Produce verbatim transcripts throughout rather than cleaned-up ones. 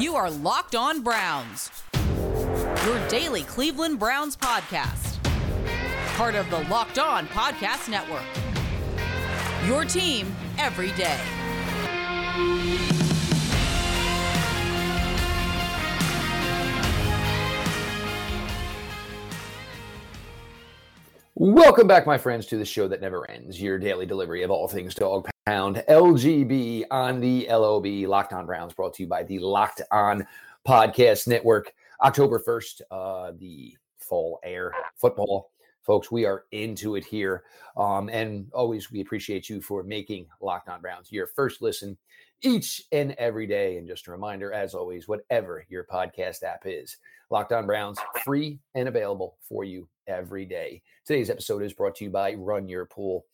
You are Locked On Browns, your daily Cleveland Browns podcast. Part of the Locked On Podcast Network, your team every day. Welcome back, my friends, to the show that never ends, your daily delivery of all things dog pound, L G B on the L O B, Locked On Browns, brought to you by the Locked On Podcast Network. October first, uh, the fall air football. Folks, we are into it here. Um, and always, we appreciate you for making Locked On Browns your first listen each and every day. And just a reminder, as always, whatever your podcast app is, Locked On Browns, free and available for you every day. Today's episode is brought to you by Run Your Pool.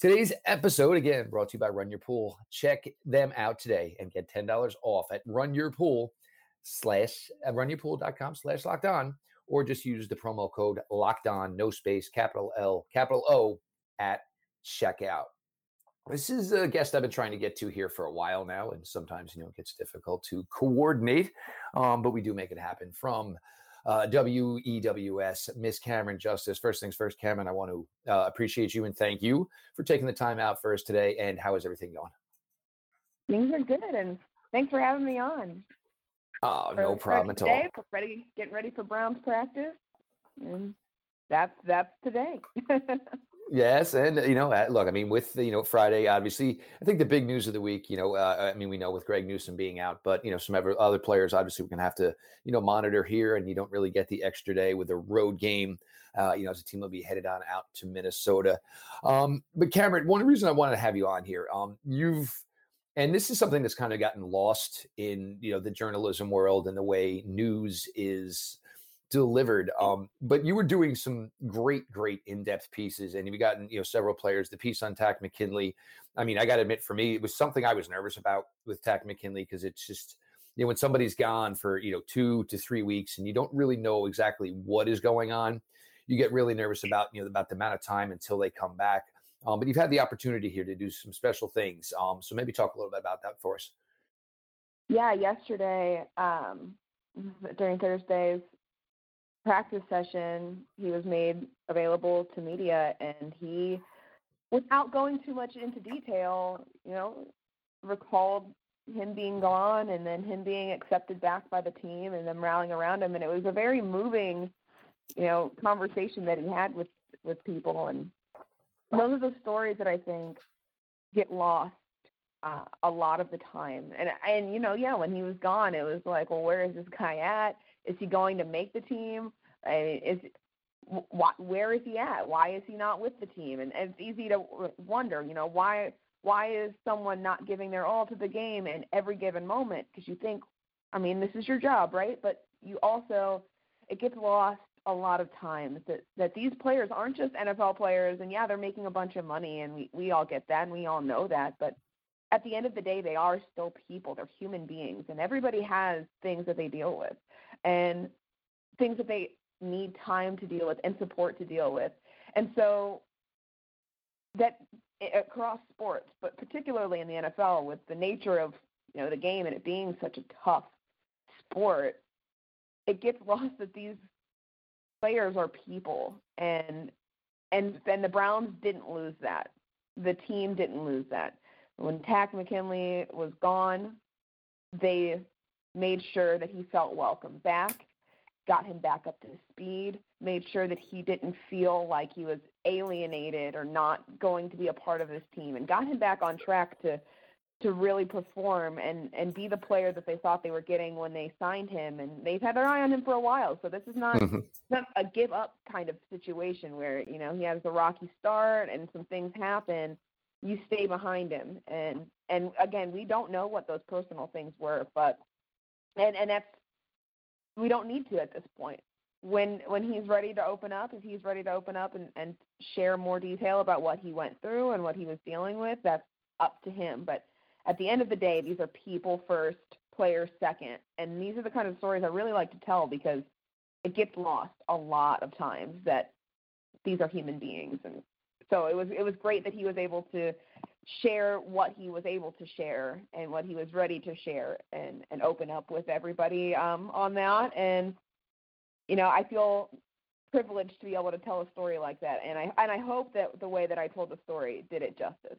Today's episode, again, brought to you by Run Your Pool. Check them out today and get ten dollars off at runyourpool slash runyourpool.com slash locked on. Or just use the promo code locked on, no space, capital L, capital O at checkout. This is a guest I've been trying to get to here for a while now, and sometimes, you know, it gets difficult to coordinate, um, but we do make it happen. From uh, W E W S, Miss Cameron Justice. First things first, Cameron, I want to uh, appreciate you and thank you for taking the time out for us today. And how is everything going? Things are good, and thanks for having me on. Oh, for no problem at all. Ready, getting ready for Browns practice, and that's that's today. Yes, and you know, look, I mean, with you know Friday, obviously, I think the big news of the week, you know, uh, I mean, we know with Greg Newsom being out, but you know, some other players, obviously, we're gonna have to you know monitor here, and you don't really get the extra day with a road game. Uh, you know, as a team will be headed on out to Minnesota. Um, but Cameron, one reason I wanted to have you on here, um, you've. And this is something that's kind of gotten lost in, you know, the journalism world and the way news is delivered. Um, but you were doing some great, great in-depth pieces, and you've gotten, you know, several players. The piece on Tack McKinley, I mean, I got to admit, for me, it was something I was nervous about with Tack McKinley, because it's just, you know, when somebody's gone for, you know, two to three weeks and you don't really know exactly what is going on, you get really nervous about, you know, about the amount of time until they come back. Um, but you've had the opportunity here to do some special things. Um, so maybe talk a little bit about that for us. Yeah, yesterday um, during Thursday's practice session, he was made available to media, and he, without going too much into detail, you know, recalled him being gone and then him being accepted back by the team and them rallying around him. And it was a very moving, you know, conversation that he had with, with people. And those are the stories that I think get lost uh, a lot of the time. And, and you know, yeah, when he was gone, it was like, well, where is this guy at? Is he going to make the team? I mean, is, wh- where is he at? Why is he not with the team? And, and it's easy to wonder, you know, why why is someone not giving their all to the game in every given moment? Because you think, I mean, this is your job, right? But you also, it gets lost a lot of times that, that these players aren't just N F L players, and yeah, they're making a bunch of money, and we, we all get that, and we all know that, but at the end of the day, they are still people. They're human beings, and everybody has things that they deal with and things that they need time to deal with and support to deal with. And so that across sports, but particularly in the N F L, with the nature of, you know, the game and it being such a tough sport, it gets lost that these players are people, and and then the Browns didn't lose that. The team didn't lose that. When Tack McKinley was gone, they made sure that he felt welcome back, got him back up to speed, made sure that he didn't feel like he was alienated or not going to be a part of this team, and got him back on track to to really perform and, and be the player that they thought they were getting when they signed him. And they've had their eye on him for a while. So this is not, mm-hmm. not a give up kind of situation where, you know, he has a rocky start and some things happen. You stay behind him. And, and again, we don't know what those personal things were, but, and, and that's, we don't need to at this point. When, when he's ready to open up, if he's ready to open up and, and share more detail about what he went through and what he was dealing with, that's up to him. But at the end of the day, these are people first, players second. And these are the kind of stories I really like to tell, because it gets lost a lot of times that these are human beings. And so it was it was great that he was able to share what he was able to share and what he was ready to share and, and open up with everybody um, on that. And, you know, I feel privileged to be able to tell a story like that. And I, and I hope that the way that I told the story did it justice.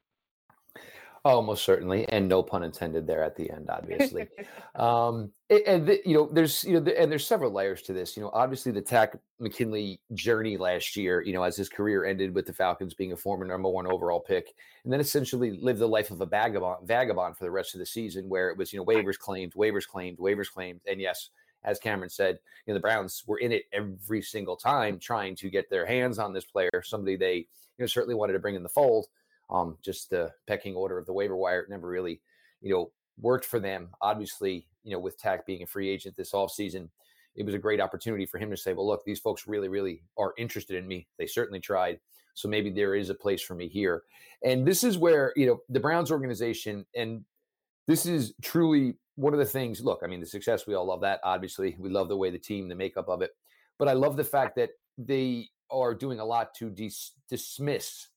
Oh, most certainly, and no pun intended there at the end, obviously. um, and the, you know, there's you know, the, and there's several layers to this. You know, obviously the Tack McKinley journey last year, you know, as his career ended with the Falcons being a former number one overall pick, and then essentially lived the life of a vagabond, vagabond for the rest of the season, where it was you know waivers claimed, waivers claimed, waivers claimed, and yes, as Cameron said, you know the Browns were in it every single time trying to get their hands on this player, somebody they you know certainly wanted to bring in the fold. Um, just the pecking order of the waiver wire never really, you know, worked for them. Obviously, you know, with Tack being a free agent this offseason, it was a great opportunity for him to say, well, look, these folks really, really are interested in me. They certainly tried. So maybe there is a place for me here. And this is where, you know, the Browns organization, and this is truly one of the things, look, I mean, the success, we all love that. Obviously, we love the way the team, the makeup of it. But I love the fact that they are doing a lot to dis- dismiss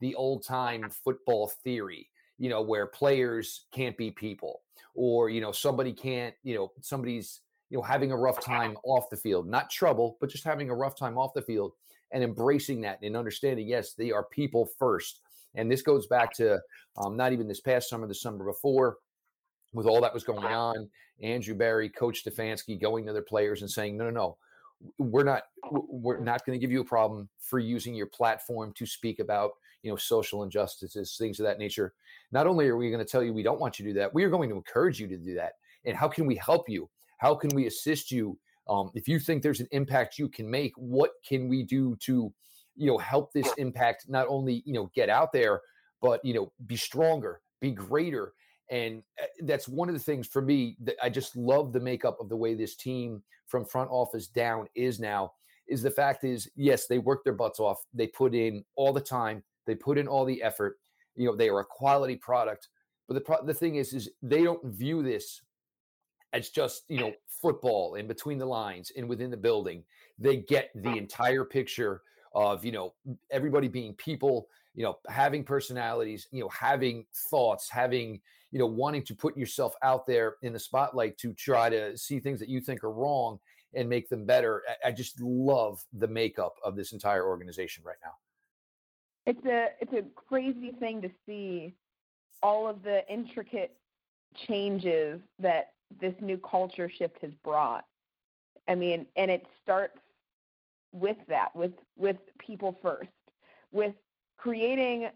the old-time football theory, you know, where players can't be people, or, you know, somebody can't, you know, somebody's, you know, having a rough time off the field, not trouble, but just having a rough time off the field, and embracing that and understanding, yes, they are people first. And this goes back to um, not even this past summer, the summer before, with all that was going on, Andrew Berry, Coach Stefanski going to their players and saying, no, no, no. We're not we're not going to give you a problem for using your platform to speak about, you know, social injustices, things of that nature. Not only are we going to tell you we don't want you to do that, we are going to encourage you to do that. And how can we help you? How can we assist you? Um, if you think there's an impact you can make, what can we do to, you know, help this impact not only, you know, get out there, but, you know, be stronger, be greater. And that's one of the things for me that I just love the makeup of the way this team from front office down is now, is the fact is, yes, they work their butts off. They put in all the time. They put in all the effort. You know, they are a quality product. But the pro- the thing is, is they don't view this as just, you know, football and between the lines and within the building. They get the entire picture of, you know, everybody being people, you know, having personalities, you know, having thoughts, having, you know, wanting to put yourself out there in the spotlight to try to see things that you think are wrong and make them better. I just love the makeup of this entire organization right now. It's a, it's a crazy thing to see all of the intricate changes that this new culture shift has brought. I mean, and it starts with that, with, with people first, with creating,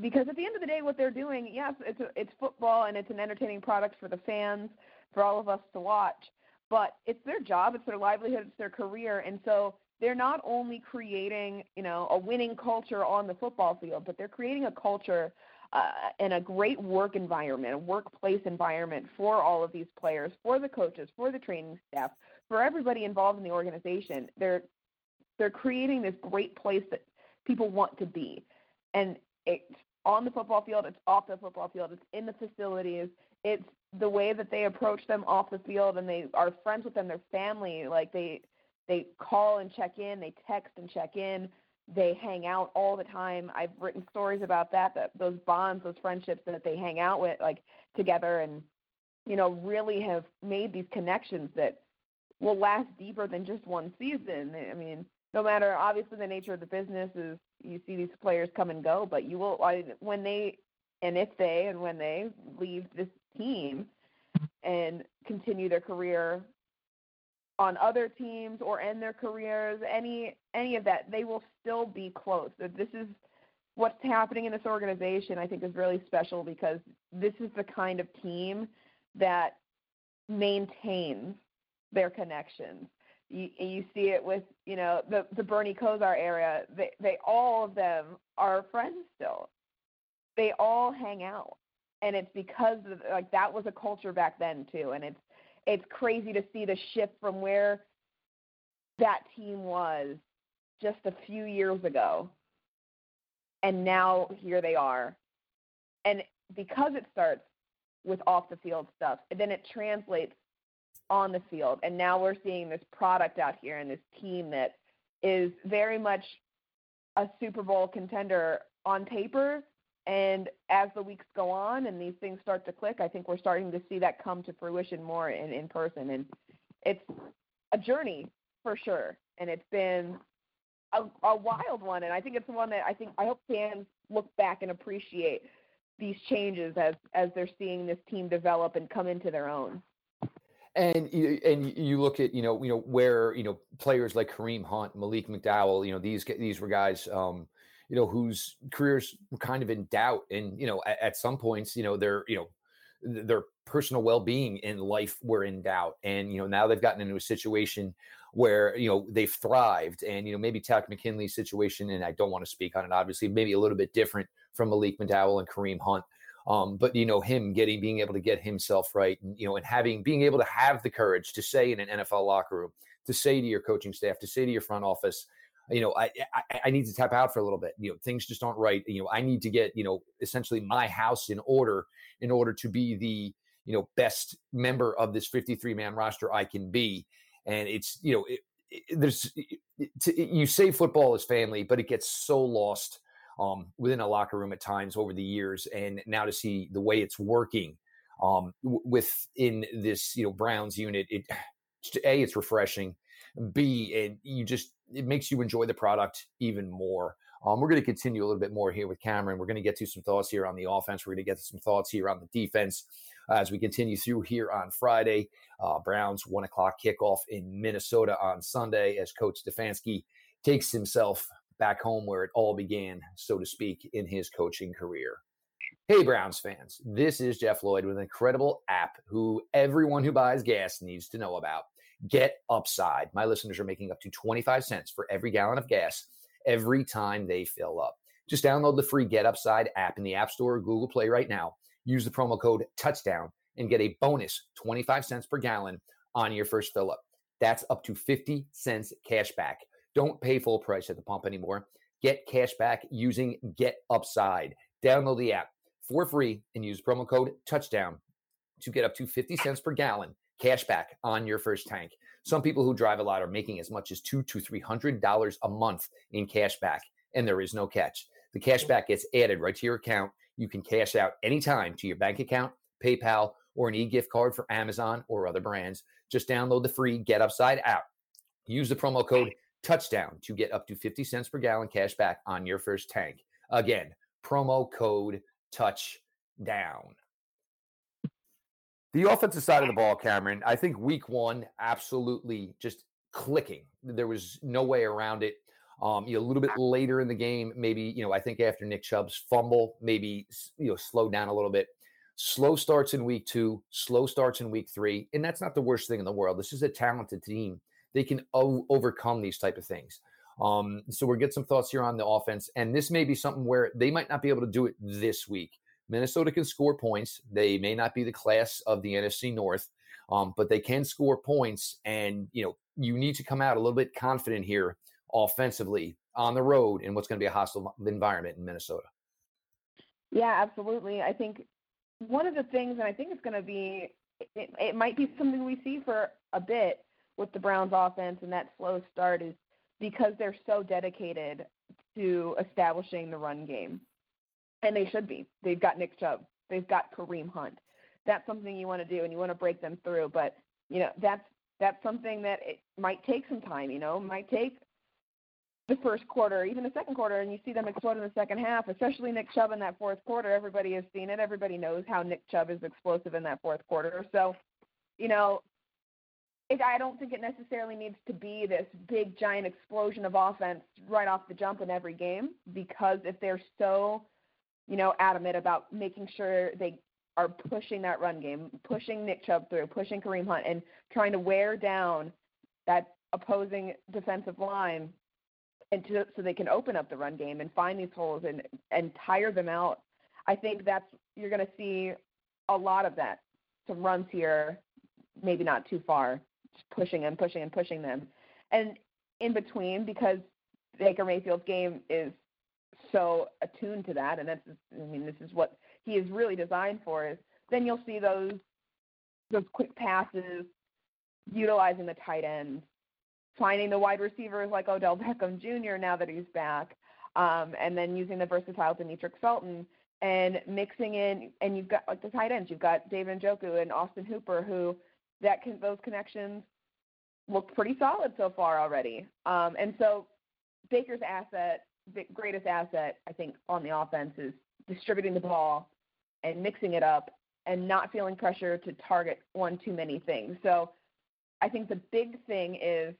because at the end of the day, what they're doing, yes, it's a, it's football and it's an entertaining product for the fans, for all of us to watch, but it's their job, it's their livelihood, it's their career. And so they're not only creating, you know, a winning culture on the football field, but they're creating a culture uh, and a great work environment, a workplace environment for all of these players, for the coaches, for the training staff, for everybody involved in the organization. They're, they're creating this great place that people want to be. And it's on the football field, it's off the football field, it's in the facilities, it's the way that they approach them off the field, and they are friends with them, their family, like they they call and check in, they text and check in, they hang out all the time. I've written stories about that, that those bonds, those friendships that they hang out with, like, together, and, you know, really have made these connections that will last deeper than just one season. I mean, no matter, obviously, the nature of the business is you see these players come and go, but you will, when they, and if they, and when they leave this team and continue their career on other teams or end their careers, any any of that, they will still be close. So this is what's happening in this organization, I think, is really special, because this is the kind of team that maintains their connections. You, you see it with, you know, the, the Bernie Kozar area. They, they, all of them are friends still. They all hang out. And it's because of, like, that was a culture back then too. And it's, it's crazy to see the shift from where that team was just a few years ago. And now here they are. And because it starts with off the field stuff, and then it translates on the field, and now we're seeing this product out here and this team that is very much a Super Bowl contender on paper, And as the weeks go on and these things start to click, I think we're starting to see that come to fruition more in, in person. And it's a journey for sure. And it's been a, a wild one. And I think it's one that I think I hope fans look back and appreciate these changes as, as they're seeing this team develop and come into their own. And you, and you look at, you know, you know, where, you know, players like Kareem Hunt, Malik McDowell, you know, these, these were guys, um, you know, whose careers were kind of in doubt. And, you know, at, at some points, you know, their, you know, their personal well-being in life were in doubt. And, you know, now they've gotten into a situation where, you know, they've thrived. And, you know, maybe Tack McKinley's situation, and I don't want to speak on it, obviously, maybe a little bit different from Malik McDowell and Kareem Hunt. Um, but, you know, him getting, being able to get himself right, and, you know, and having, being able to have the courage to say in an N F L locker room, to say to your coaching staff, to say to your front office, you know, I, I, I need to tap out for a little bit, you know, things just aren't right. You know, I need to get, you know, essentially my house in order, in order to be the, you know, best member of this fifty-three man roster I can be. And it's, you know, it, it, there's, it, it, you say football is family, but it gets so lost um, within a locker room at times over the years. And now to see the way it's working um, w- within this, you know, Browns unit, it, A, it's refreshing. B, and you just, it makes you enjoy the product even more. Um, we're going to continue a little bit more here with Cameron. We're going to get to some thoughts here on the offense. We're going to get to some thoughts here on the defense uh, as we continue through here on Friday. Uh, Browns one o'clock kickoff in Minnesota on Sunday as Coach Stefanski takes himself back home where it all began, so to speak, in his coaching career. Hey, Browns fans, this is Jeff Lloyd with an incredible app who everyone who buys gas needs to know about. Get Upside. My listeners are making up to twenty-five cents for every gallon of gas every time they fill up. Just download the free Get Upside app in the App Store or Google Play right now. Use the promo code TOUCHDOWN and get a bonus twenty-five cents per gallon on your first fill up. That's up to fifty cents cash back. Don't pay full price at the pump anymore. Get cash back using Get Upside. Download the app for free and use promo code TOUCHDOWN to get up to fifty cents per gallon cash back on your first tank. Some people who drive a lot are making as much as two to three hundred dollars a month in cash back, and there is no catch. The cash back gets added right to your account. You can cash out anytime to your bank account, PayPal, or an e-gift card for Amazon or other brands. Just download the free Get Upside app. Use the promo code TOUCHDOWN to get up to fifty cents per gallon cash back on your first tank. Again, promo code TOUCHDOWN. The offensive side of the ball, Cameron, I think week one, absolutely just clicking. There was no way around it. Um, you know, a little bit later in the game, maybe, you know, I think after Nick Chubb's fumble, maybe, you know, slowed down a little bit. Slow starts in week two, slow starts in week three. And that's not the worst thing in the world. This is a talented team. They can o- overcome these type of things. Um, so we'll get some thoughts here on the offense. And this may be something where they might not be able to do it this week. Minnesota can score points. They may not be the class of the N F C North, um, but they can score points. And, you know, you need to come out a little bit confident here offensively on the road in what's going to be a hostile environment in Minnesota. Yeah, absolutely. I think one of the things, and I think it's going to be, it, it might be something we see for a bit with the Browns offense, and that slow start is because they're so dedicated to establishing the run game. And they should be. They've got Nick Chubb. They've got Kareem Hunt. That's something you want to do, and you want to break them through. But, you know, that's that's something that it might take some time, you know. It might take the first quarter, even the second quarter, and you see them explode in the second half, especially Nick Chubb in that fourth quarter. Everybody has seen it. Everybody knows how Nick Chubb is explosive in that fourth quarter. So, you know, it, I don't think it necessarily needs to be this big, giant explosion of offense right off the jump in every game, because if they're so – you know, adamant about making sure they are pushing that run game, pushing Nick Chubb through, pushing Kareem Hunt, and trying to wear down that opposing defensive line and to, so they can open up the run game and find these holes and, and tire them out. I think that's you're going to see a lot of that, some runs here, maybe not too far, just pushing and pushing and pushing them. And in between, because Baker Mayfield's game is so attuned to that, and that's, I mean, this is what he is really designed for, is then you'll see those those quick passes, utilizing the tight end, finding the wide receivers like Odell Beckham Junior now that he's back, um, and then using the versatile Demetrik Felton and mixing in, and you've got like the tight ends. You've got Dave Njoku and Austin Hooper, who that can, those connections look pretty solid so far already. Um, and so Baker's asset, greatest asset, I think, on the offense is distributing the ball and mixing it up and not feeling pressure to target one too many things. So I think the big thing is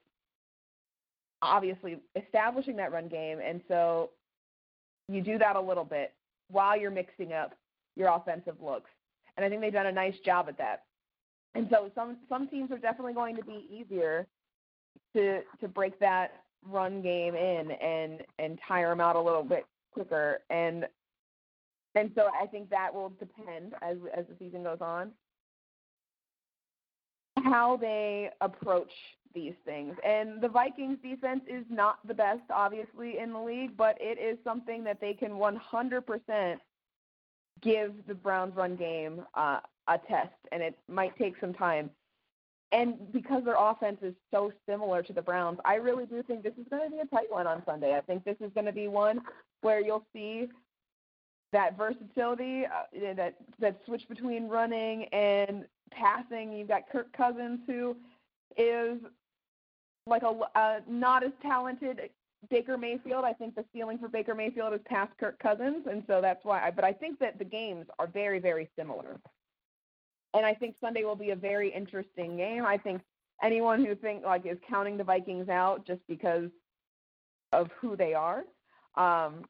obviously establishing that run game, and so you do that a little bit while you're mixing up your offensive looks. And I think they've done a nice job at that. And so some, some teams are definitely going to be easier to to break that run game in and, and tire them out a little bit quicker. And and so I think that will depend as as the season goes on how they approach these things. And the Vikings defense is not the best, obviously, in the league, but it is something that they can one hundred percent give the Browns run game uh, a test, and it might take some time. And because their offense is so similar to the Browns, I really do think this is going to be a tight one on Sunday. I think this is going to be one where you'll see that versatility, uh, that, that switch between running and passing. You've got Kirk Cousins, who is like a uh, not as talented Baker Mayfield. I think the ceiling for Baker Mayfield is past Kirk Cousins, and so that's why. I, but I think that the games are very, very similar. And I think Sunday will be a very interesting game. I think anyone who think like is counting the Vikings out just because of who they are um,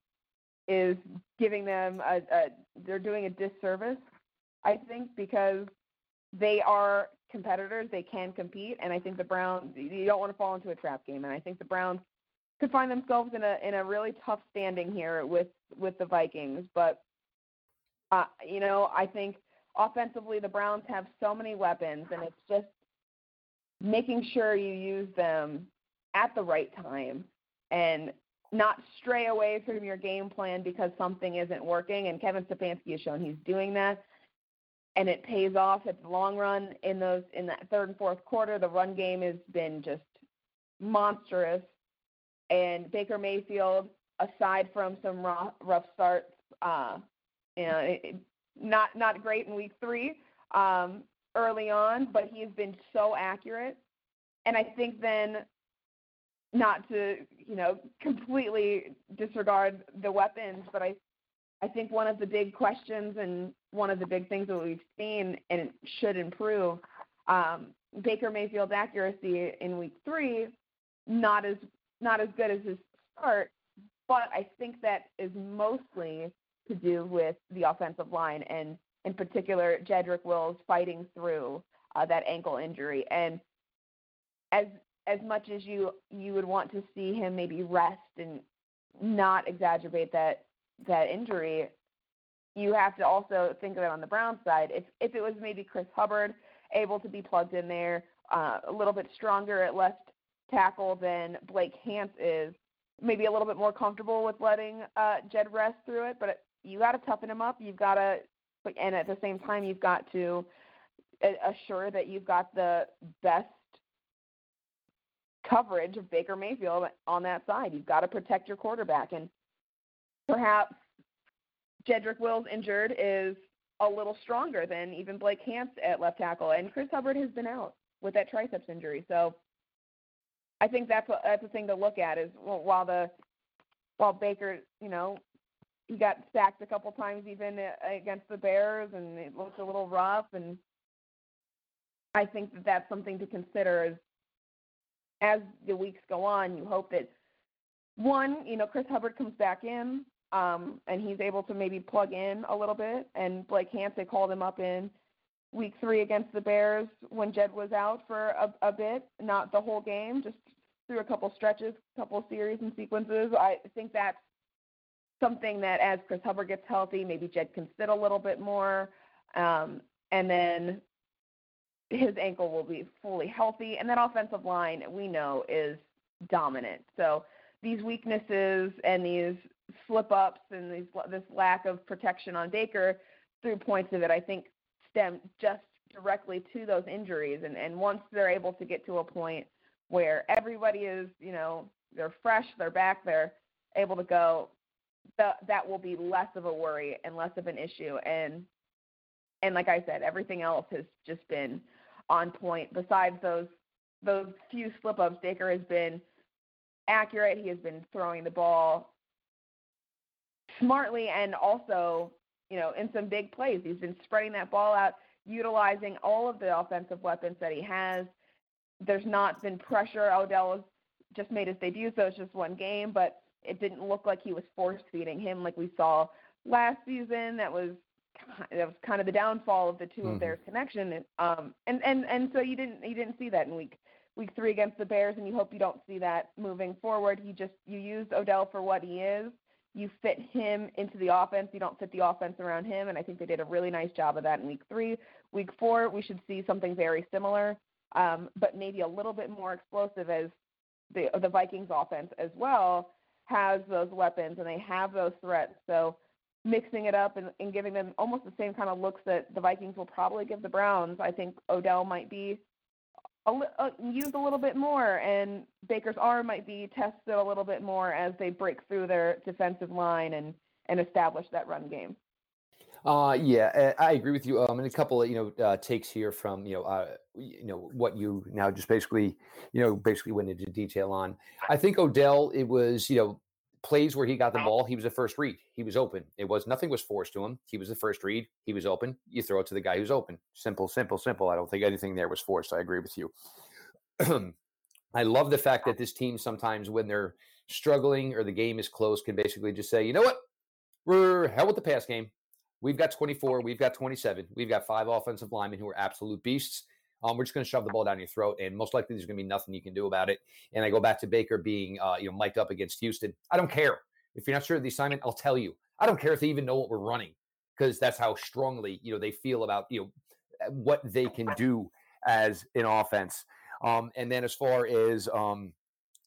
is giving them a, a they're doing a disservice, I think, because they are competitors. They can compete, and I think the Browns, you don't want to fall into a trap game. And I think the Browns could find themselves in a in a really tough standing here with, with the Vikings. But uh, you know, I think offensively, the Browns have so many weapons, and it's just making sure you use them at the right time and not stray away from your game plan because something isn't working. And Kevin Stefanski has shown he's doing that, and it pays off at the long run in those in that third and fourth quarter. The run game has been just monstrous, and Baker Mayfield, aside from some rough, rough starts, uh, you know. It, Not not great in week three um, early on, but he has been so accurate. And I think then, not to, you know, completely disregard the weapons, but I, I think one of the big questions and one of the big things that we've seen and should improve, um, Baker Mayfield's accuracy in week three, not as not as good as his start, but I think that is mostly to do with the offensive line, and in particular, Jedrick Wills fighting through uh, that ankle injury. And as as much as you you would want to see him maybe rest and not exacerbate that that injury, you have to also think of it on the Browns side. If if it was maybe Chris Hubbard able to be plugged in there, uh, a little bit stronger at left tackle than Blake Hance is, maybe a little bit more comfortable with letting uh, Jed rest through it, but it, you got to toughen him up. You've got to, and at the same time, you've got to assure that you've got the best coverage of Baker Mayfield on that side. You've got to protect your quarterback, and perhaps Jedrick Wills injured is a little stronger than even Blake Hance at left tackle, and Chris Hubbard has been out with that triceps injury. So I think that's a, that's a thing to look at is, well, while the while Baker, you know, he got sacked a couple times even against the Bears, and it looked a little rough. And I think that that's something to consider as, as the weeks go on. You hope that, one, you know, Chris Hubbard comes back in, um, and he's able to maybe plug in a little bit. And Blake Hance, they called him up in week three against the Bears when Jed was out for a, a bit, not the whole game, just through a couple stretches, couple series and sequences. I think that's something that as Chris Hubbard gets healthy, maybe Jed can sit a little bit more, um, and then his ankle will be fully healthy. And that offensive line, we know, is dominant. So these weaknesses and these slip-ups and these, this lack of protection on Baker through points of it, I think, them just directly to those injuries. And, and once they're able to get to a point where everybody is, you know, they're fresh, they're back, they're able to go, th- that will be less of a worry and less of an issue. And and like I said, everything else has just been on point. Besides those those few slip-ups, Baker has been accurate. He has been throwing the ball smartly, and also, you know, in some big plays, he's been spreading that ball out, utilizing all of the offensive weapons that he has. There's not been pressure. Odell has just made his debut, so it's just one game, but it didn't look like he was force-feeding him like we saw last season. That was that was kind of the downfall of the two mm-hmm. of their connection. And, um, and, and, and so you didn't you didn't see that in week week three against the Bears, and you hope you don't see that moving forward. You just you used Odell for what he is. You fit him into the offense. You don't fit the offense around him, and I think they did a really nice job of that in week three. Week four, we should see something very similar, um, but maybe a little bit more explosive, as the the Vikings offense as well has those weapons and they have those threats. So mixing it up and, and giving them almost the same kind of looks that the Vikings will probably give the Browns, I think Odell might be a, a, used a little bit more, and Baker's arm might be tested a little bit more as they break through their defensive line and, and establish that run game. Uh, yeah, I agree with you. Um, and a couple of, you know, uh, takes here from, you know, uh, you know, what you now just basically, you know, basically went into detail on. I think Odell, it was, you know, plays where he got the ball. He was the first read. He was open. It was nothing was forced to him. He was the first read. He was open. You throw it to the guy who's open. Simple, simple, simple. I don't think anything there was forced. I agree with you. I love the fact that this team sometimes, when they're struggling or the game is close, can basically just say, you know what, we're hell with the pass game. We've got twenty-four. We've got twenty-seven. We've got five offensive linemen who are absolute beasts. Um, we're just going to shove the ball down your throat, and most likely there's going to be nothing you can do about it. And I go back to Baker being, uh, you know, mic'd up against Houston. I don't care. If you're not sure of the assignment, I'll tell you. I don't care if they even know what we're running, because that's how strongly, you know, they feel about, you know, what they can do as an offense. Um, and then as far as um,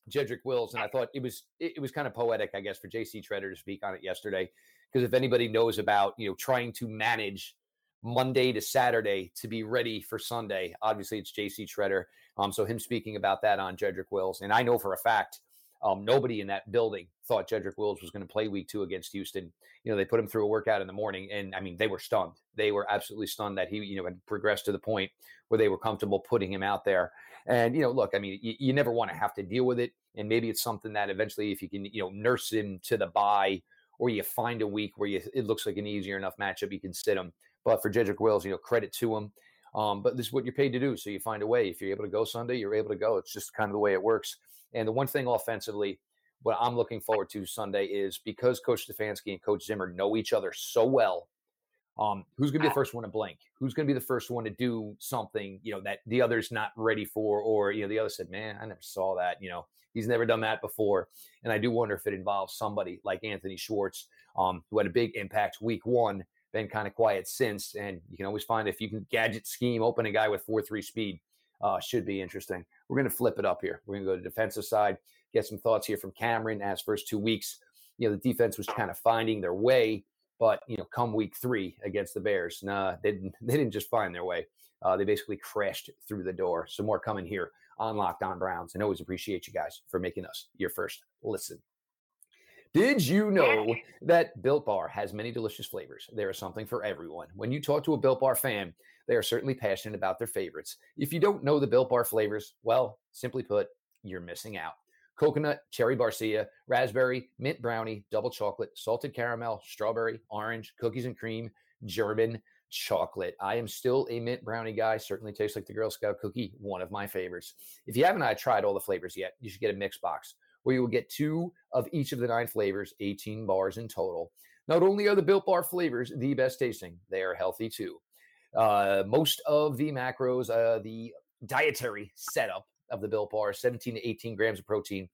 Jedrick Wills, and I thought it was it, it was kind of poetic, I guess, for J C. Tretter to speak on it yesterday. Because if anybody knows about, you know, trying to manage Monday to Saturday to be ready for Sunday, obviously it's J C. Tretter. Um, so him speaking about that on Jedrick Wills. And I know for a fact, um, nobody in that building thought Jedrick Wills was going to play week two against Houston. You know, they put him through a workout in the morning, and I mean, they were stunned. They were absolutely stunned that he, you know, had progressed to the point where they were comfortable putting him out there. And, you know, look, I mean, you, you never want to have to deal with it. And maybe it's something that eventually, if you can, you know, nurse him to the bye, or you find a week where you, it looks like an easier enough matchup, you can sit him. But for Jedrick Wills, you know, credit to him. Um, but this is what you're paid to do, so you find a way. If you're able to go Sunday, you're able to go. It's just kind of the way it works. And the one thing offensively, what I'm looking forward to Sunday is, because Coach Stefanski and Coach Zimmer know each other so well, um, who's going to be the first one to blink? Who's going to be the first one to do something, you know, that the other's not ready for, or, you know, the other said, man, I never saw that, you know. He's never done that before. And I do wonder if it involves somebody like Anthony Schwartz, um, who had a big impact week one, been kind of quiet since. And you can always find, if you can gadget scheme, open a guy with four three speed, uh, should be interesting. We're going to flip it up here. We're going to go to the defensive side, get some thoughts here from Cameron. As first two weeks, you know, the defense was kind of finding their way. But, you know, come week three against the Bears, nah, they didn't, they didn't just find their way. Uh, they basically crashed through the door. Some more coming here on Locked On Browns, and always appreciate you guys for making us your first listen. Did you know that Built Bar has many delicious flavors? There is something for everyone. When you talk to a Built Bar fan, they are certainly passionate about their favorites. If you don't know the Built Bar flavors, well, simply put, you're missing out. Coconut, cherry barcia, raspberry, mint brownie, double chocolate, salted caramel, strawberry, orange, cookies and cream, German chocolate. I am still a mint brownie guy. Certainly tastes like the Girl Scout cookie, one of my favorites. If you haven't I tried all the flavors yet, you should get a mix box where you will get two of each of the nine flavors, eighteen bars in total. Not only are the Built Bar flavors the best tasting, they are healthy too. Uh, most of the macros, uh, the dietary setup of the Built Bar, seventeen to eighteen grams of protein,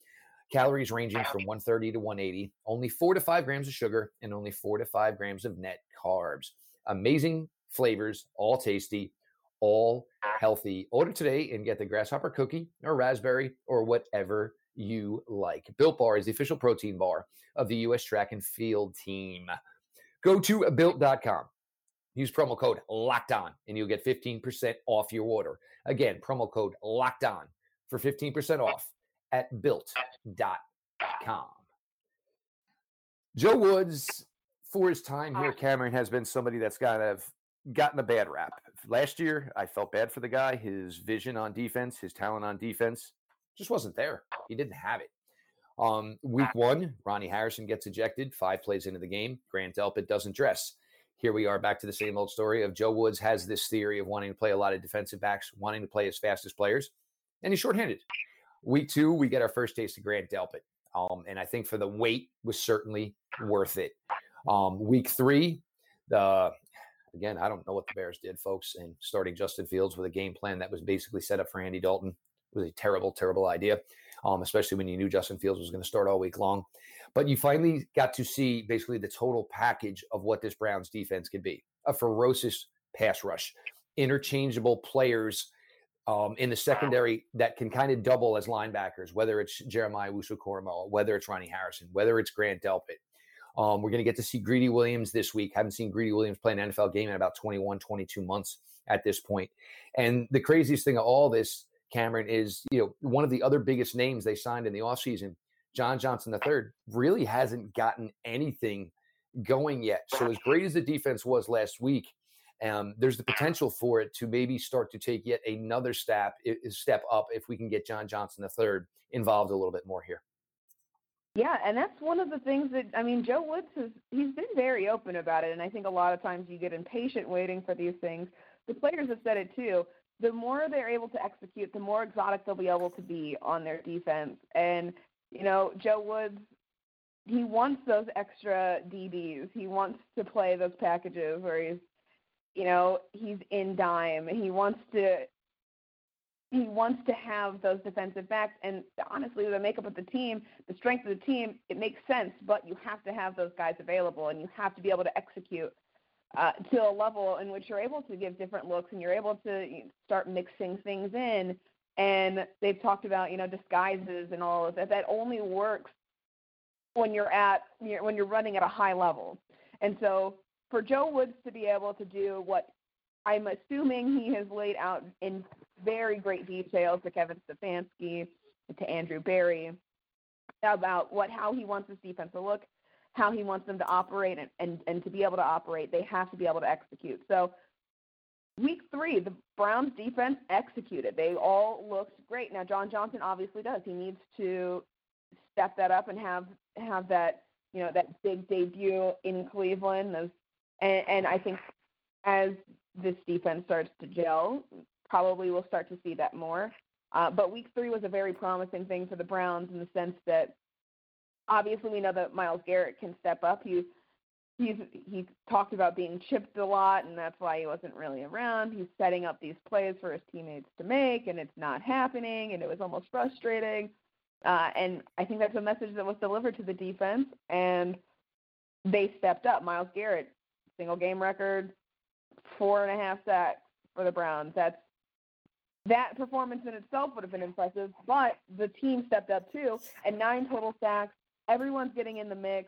calories ranging from one thirty to one eighty, only four to five grams of sugar, and only four to five grams of net carbs. Amazing flavors, all tasty, all healthy. Order today and get the grasshopper cookie or raspberry or whatever you like. Built Bar is the official protein bar of the U S track and field team. Go to built dot com. Use promo code Locked On and you'll get fifteen percent off your order. Again, promo code Locked On for fifteen percent off at built dot com. Joe Woods, for his time here, Cameron, has been somebody that's kind of gotten a bad rap. Last year, I felt bad for the guy. His vision on defense, his talent on defense just wasn't there. He didn't have it. Um, week one, Ronnie Harrison gets ejected. Five plays into the game, Grant Delpit doesn't dress. Here we are back to the same old story of Joe Woods has this theory of wanting to play a lot of defensive backs, wanting to play his fastest players, and he's shorthanded. Week two, we get our first taste of Grant Delpit. Um, and I think for the wait was certainly worth it. Um, week three, the again, I don't know what the Bears did, folks, and starting Justin Fields with a game plan that was basically set up for Andy Dalton was a terrible, terrible idea, um, especially when you knew Justin Fields was going to start all week long. But you finally got to see basically the total package of what this Browns defense could be. A ferocious pass rush, interchangeable players um, in the secondary that can kind of double as linebackers, whether it's Jeremiah Owusu-Koramoah, whether it's Ronnie Harrison, whether it's Grant Delpit. Um, we're going to get to see Greedy Williams this week. Haven't seen Greedy Williams play an N F L game in about twenty-one, twenty-two months at this point. And the craziest thing of all this, Cameron, is, you know, one of the other biggest names they signed in the offseason, John Johnson the third, really hasn't gotten anything going yet. So as great as the defense was last week, um, there's the potential for it to maybe start to take yet another step, step up if we can get John Johnson the third involved a little bit more here. Yeah, and that's one of the things that, I mean, Joe Woods, has, he's been very open about it, and I think a lot of times you get impatient waiting for these things. The players have said it too. The more they're able to execute, the more exotic they'll be able to be on their defense. And, you know, Joe Woods, he wants those extra D Bs. He wants to play those packages where he's, you know, he's in dime. He wants to he wants to have those defensive backs. And honestly, the makeup of the team, the strength of the team, it makes sense, but you have to have those guys available and you have to be able to execute Uh, to a level in which you're able to give different looks and you're able to start mixing things in. And they've talked about, you know, disguises and all of that. That only works when you're at when you're running at a high level. And so for Joe Woods to be able to do what I'm assuming he has laid out in very great detail to Kevin Stefanski, to Andrew Berry, about what how he wants his defense to look, how he wants them to operate, and, and, and to be able to operate, they have to be able to execute. So week three, the Browns defense executed. They all looked great. Now, John Johnson obviously does. He needs to step that up and have have that, you know, that big debut in Cleveland. Those, and, and I think as this defense starts to gel, probably we'll start to see that more. Uh, but week three was a very promising thing for the Browns in the sense that obviously, we know that Miles Garrett can step up. He, he's he talked about being chipped a lot, and that's why he wasn't really around. He's setting up these plays for his teammates to make, and it's not happening, and it was almost frustrating. Uh, and I think that's a message that was delivered to the defense, and they stepped up. Miles Garrett, single-game record, four and a half sacks for the Browns. That's That performance in itself would have been impressive, but the team stepped up too, and nine total sacks. Everyone's getting in the mix.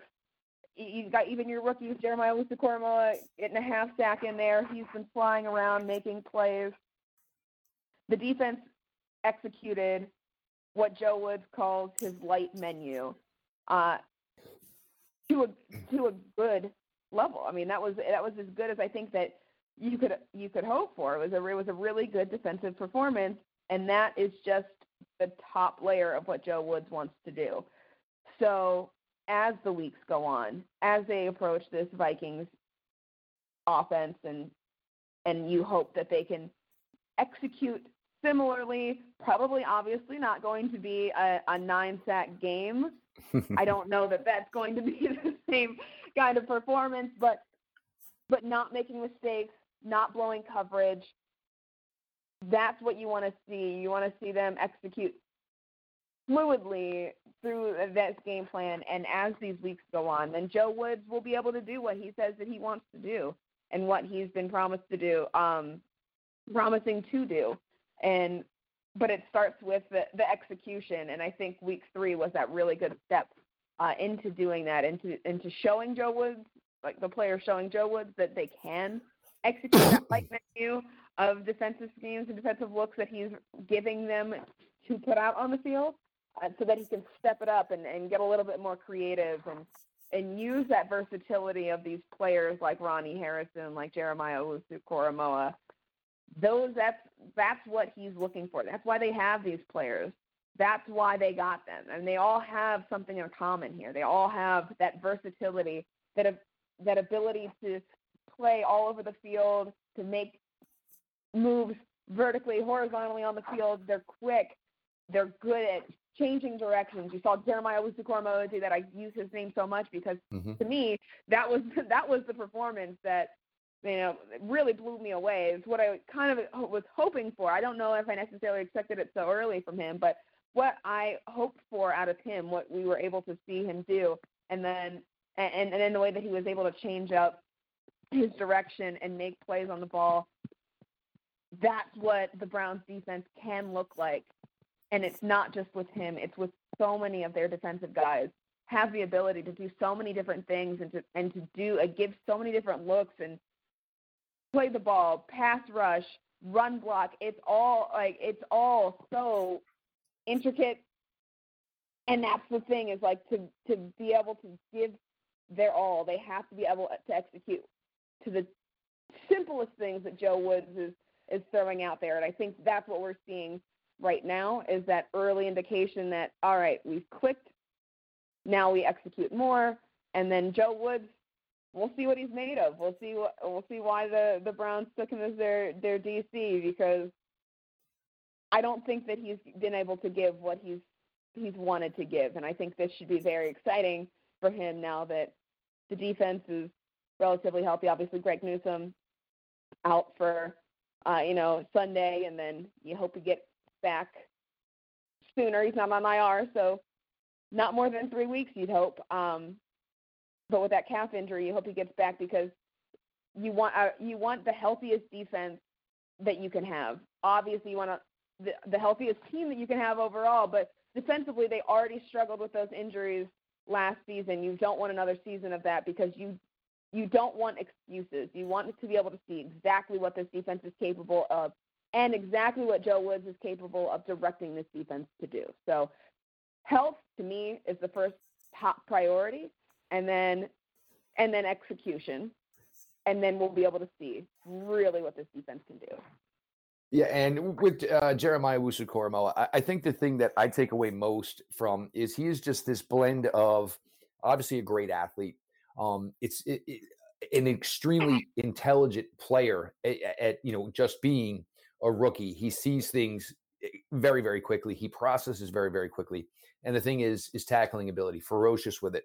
You've got even your rookies, Jeremiah Owusu-Koramoah, getting a half sack in there. He's been flying around, making plays. The defense executed what Joe Woods calls his light menu uh, to a to a good level. I mean, that was that was as good as I think that you could you could hope for. It was a it was a really good defensive performance, and that is just the top layer of what Joe Woods wants to do. So as the weeks go on, as they approach this Vikings offense, and and you hope that they can execute similarly, probably obviously not going to be a, a nine-sack game. I don't know that that's going to be the same kind of performance, but but not making mistakes, not blowing coverage, that's what you want to see. You want to see them execute fluidly through that game plan, and as these weeks go on, then Joe Woods will be able to do what he says that he wants to do and what he's been promised to do, um, promising to do. And but it starts with the, the execution, and I think week three was that really good step uh, into doing that, into into showing Joe Woods, like the players showing Joe Woods that they can execute that like menu of defensive schemes and defensive looks that he's giving them to put out on the field. Uh, so that he can step it up and, and get a little bit more creative and and use that versatility of these players like Ronnie Harrison, like Jeremiah Owusu-Koramoah, those that's that's what he's looking for. That's why they have these players. That's why they got them. And they all have something in common here. They all have that versatility, that that ability to play all over the field, to make moves vertically, horizontally on the field. They're quick. They're good at changing directions. You saw Jeremiah Owusu-Koramoah do that. I use his name so much because mm-hmm. to me, that was that was the performance that, you know, really blew me away. It's what I kind of was hoping for. I don't know if I necessarily expected it so early from him, but what I hoped for out of him, what we were able to see him do, and then and, and then the way that he was able to change up his direction and make plays on the ball, that's what the Browns defense can look like. And it's not just with him. It's with so many of their defensive guys have the ability to do so many different things and to and to do uh, give so many different looks and play the ball, pass rush, run block. It's all like it's all so intricate. And that's the thing is like to, to be able to give their all, they have to be able to execute to the simplest things that Joe Woods is, is throwing out there. And I think that's what we're seeing right now is that early indication that, all right, we've clicked, now we execute more. And then Joe Woods, we'll see what he's made of. We'll see what, we'll see why the, the Browns took him as their, their D C, because I don't think that he's been able to give what he's he's wanted to give. And I think this should be very exciting for him now that the defense is relatively healthy. Obviously, Greg Newsom out for, uh, you know, Sunday, and then you hope he gets back sooner. He's not on I R, so not more than three weeks, you'd hope. Um, but with that calf injury, you hope he gets back, because you want uh, you want the healthiest defense that you can have. Obviously, you want to The, the healthiest team that you can have overall, but defensively they already struggled with those injuries last season. You don't want another season of that, because you you don't want excuses. You want to be able to see exactly what this defense is capable of and exactly what Joe Woods is capable of directing this defense to do. So health, to me, is the first top priority, and then and then execution, and then we'll be able to see really what this defense can do. Yeah, and with uh, Jeremiah Owusu-Koramoah, I, I think the thing that I take away most from is he is just this blend of obviously a great athlete. Um, it's it, it, an extremely intelligent player at, at, you know, just being a rookie. He sees things very, very quickly. He processes very, very quickly. And the thing is, is tackling ability, ferocious with it.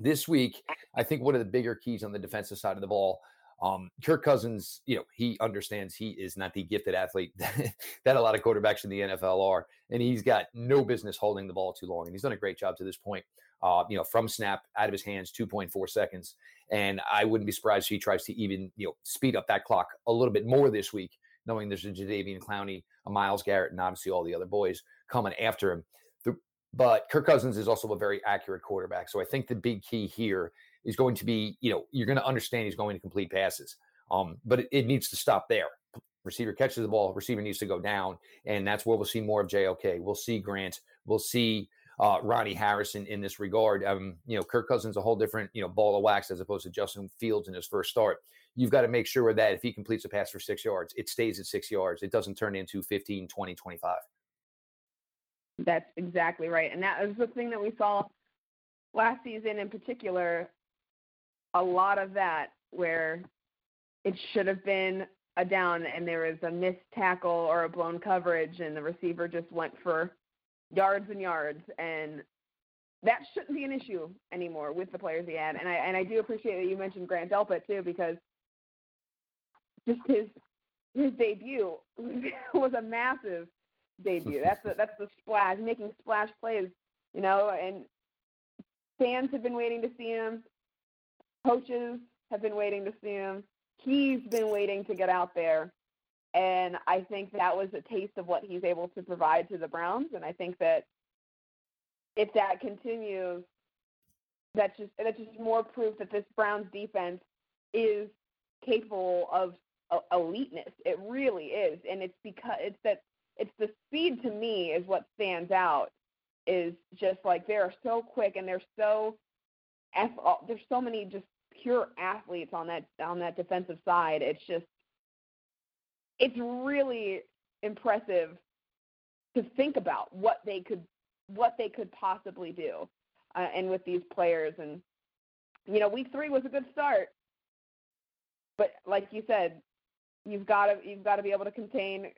This week, I think one of the bigger keys on the defensive side of the ball, Um, Kirk Cousins, you know, he understands he is not the gifted athlete that, that a lot of quarterbacks in the N F L are, and he's got no business holding the ball too long. And he's done a great job to this point, uh, you know, from snap out of his hands, two point four seconds. And I wouldn't be surprised if he tries to even, you know, speed up that clock a little bit more this week, knowing there's a Jadeveon Clowney, a Miles Garrett, and obviously all the other boys coming after him. The, but Kirk Cousins is also a very accurate quarterback. So I think the big key here is going to be, you know, you're going to understand he's going to complete passes. Um, but it, it needs to stop there. Receiver catches the ball, receiver needs to go down, and that's where we'll see more of J O K. We'll see Grant. We'll see uh, Ronnie Harrison in this regard. Um, you know, Kirk Cousins, a whole different, you know, ball of wax as opposed to Justin Fields in his first start. You've got to make sure that if he completes a pass for six yards, it stays at six yards. It doesn't turn into fifteen, twenty, twenty-five. That's exactly right. And that was the thing that we saw last season in particular, a lot of that where it should have been a down and there was a missed tackle or a blown coverage and the receiver just went for yards and yards, and that shouldn't be an issue anymore with the players he had. And I and I do appreciate that you mentioned Grant Delpit too, because just his his debut was a massive debut. That's a, that's the splash, making splash plays, you know, and fans have been waiting to see him. Coaches have been waiting to see him. He's been waiting to get out there. And I think that was a taste of what he's able to provide to the Browns. And I think that if that continues, that's just that's just more proof that this Browns defense is capable of eliteness. It really is. And it's because it's that it's the speed, to me, is what stands out, is just like they're so quick and they're so there's so many just pure athletes on that on that defensive side. It's just, it's really impressive to think about what they could what they could possibly do, uh, and with these players. And you know, week three was a good start, but like you said, you've got to you've got to be able to contain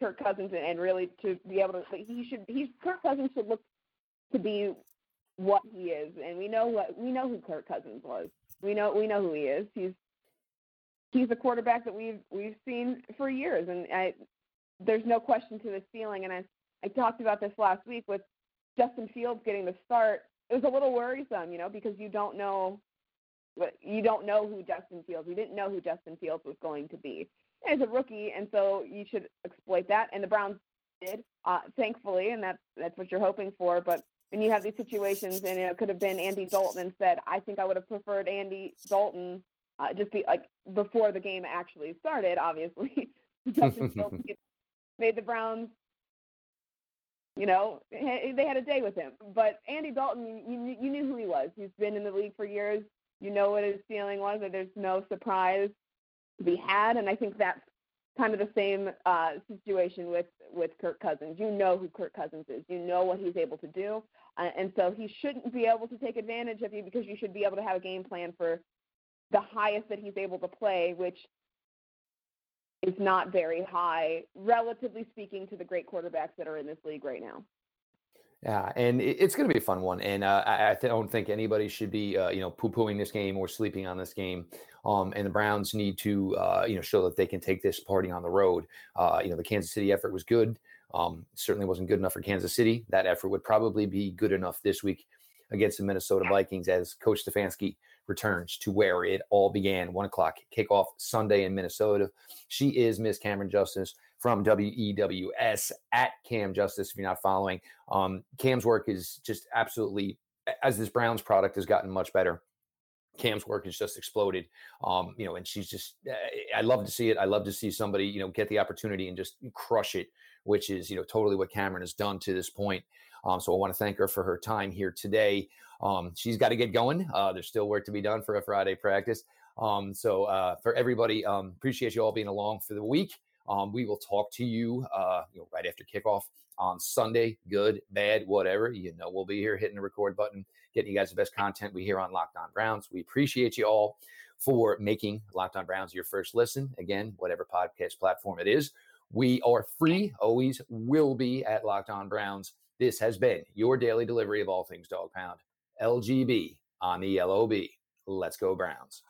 Kirk Cousins, and, and really to be able to he should he's Kirk Cousins should look to be what he is, and we know what we know who Kirk Cousins was. We know we know who he is. He's he's a quarterback that we've we've seen for years, and I, there's no question to this ceiling. And I I talked about this last week with Justin Fields getting the start. It was a little worrisome, you know, because you don't know you don't know who Justin Fields. We didn't know who Justin Fields was going to be as a rookie, and so you should exploit that. And the Browns did, uh, thankfully, and that's that's what you're hoping for, but. And you have these situations, and it could have been Andy Dalton instead. I think I would have preferred Andy Dalton uh, just be like before the game actually started, obviously. Justin Fields made the Browns, you know, they had a day with him. But Andy Dalton, you, you knew who he was. He's been in the league for years. You know what his feeling was, and there's no surprise to be had. And I think that's kind of the same uh, situation with, with Kirk Cousins. You know who Kirk Cousins is. You know what he's able to do. Uh, and so he shouldn't be able to take advantage of you, because you should be able to have a game plan for the highest that he's able to play, which is not very high, relatively speaking, to the great quarterbacks that are in this league right now. Yeah, and it's going to be a fun one, and uh, I, I don't think anybody should be, uh, you know, poo-pooing this game or sleeping on this game. Um, and the Browns need to, uh, you know, show that they can take this party on the road. Uh, you know, the Kansas City effort was good. Um, certainly wasn't good enough for Kansas City. That effort would probably be good enough this week against the Minnesota Vikings, as Coach Stefanski returns to where it all began. One o'clock kickoff Sunday in Minnesota. She is Miss Cameron Justice from W E W S, at Cam Justice, if you're not following. Um, Cam's work is just absolutely, as this Browns product has gotten much better, Cam's work has just exploded. Um, you know, and she's just, I love to see it. I love to see somebody, you know, get the opportunity and just crush it, which is, you know, totally what Cameron has done to this point. Um, so I want to thank her for her time here today. Um, she's got to get going. Uh, there's still work to be done for a Friday practice. Um, so uh, for everybody, um, appreciate you all being along for the week. Um, we will talk to you, uh, you know, right after kickoff on Sunday. Good, bad, whatever. You know, we'll be here hitting the record button, getting you guys the best content we hear on Locked On Browns. We appreciate you all for making Locked On Browns your first listen. Again, whatever podcast platform it is, we are free. Always will be at Locked On Browns. This has been your daily delivery of all things Dog Pound. L G B on the L O B. Let's go Browns.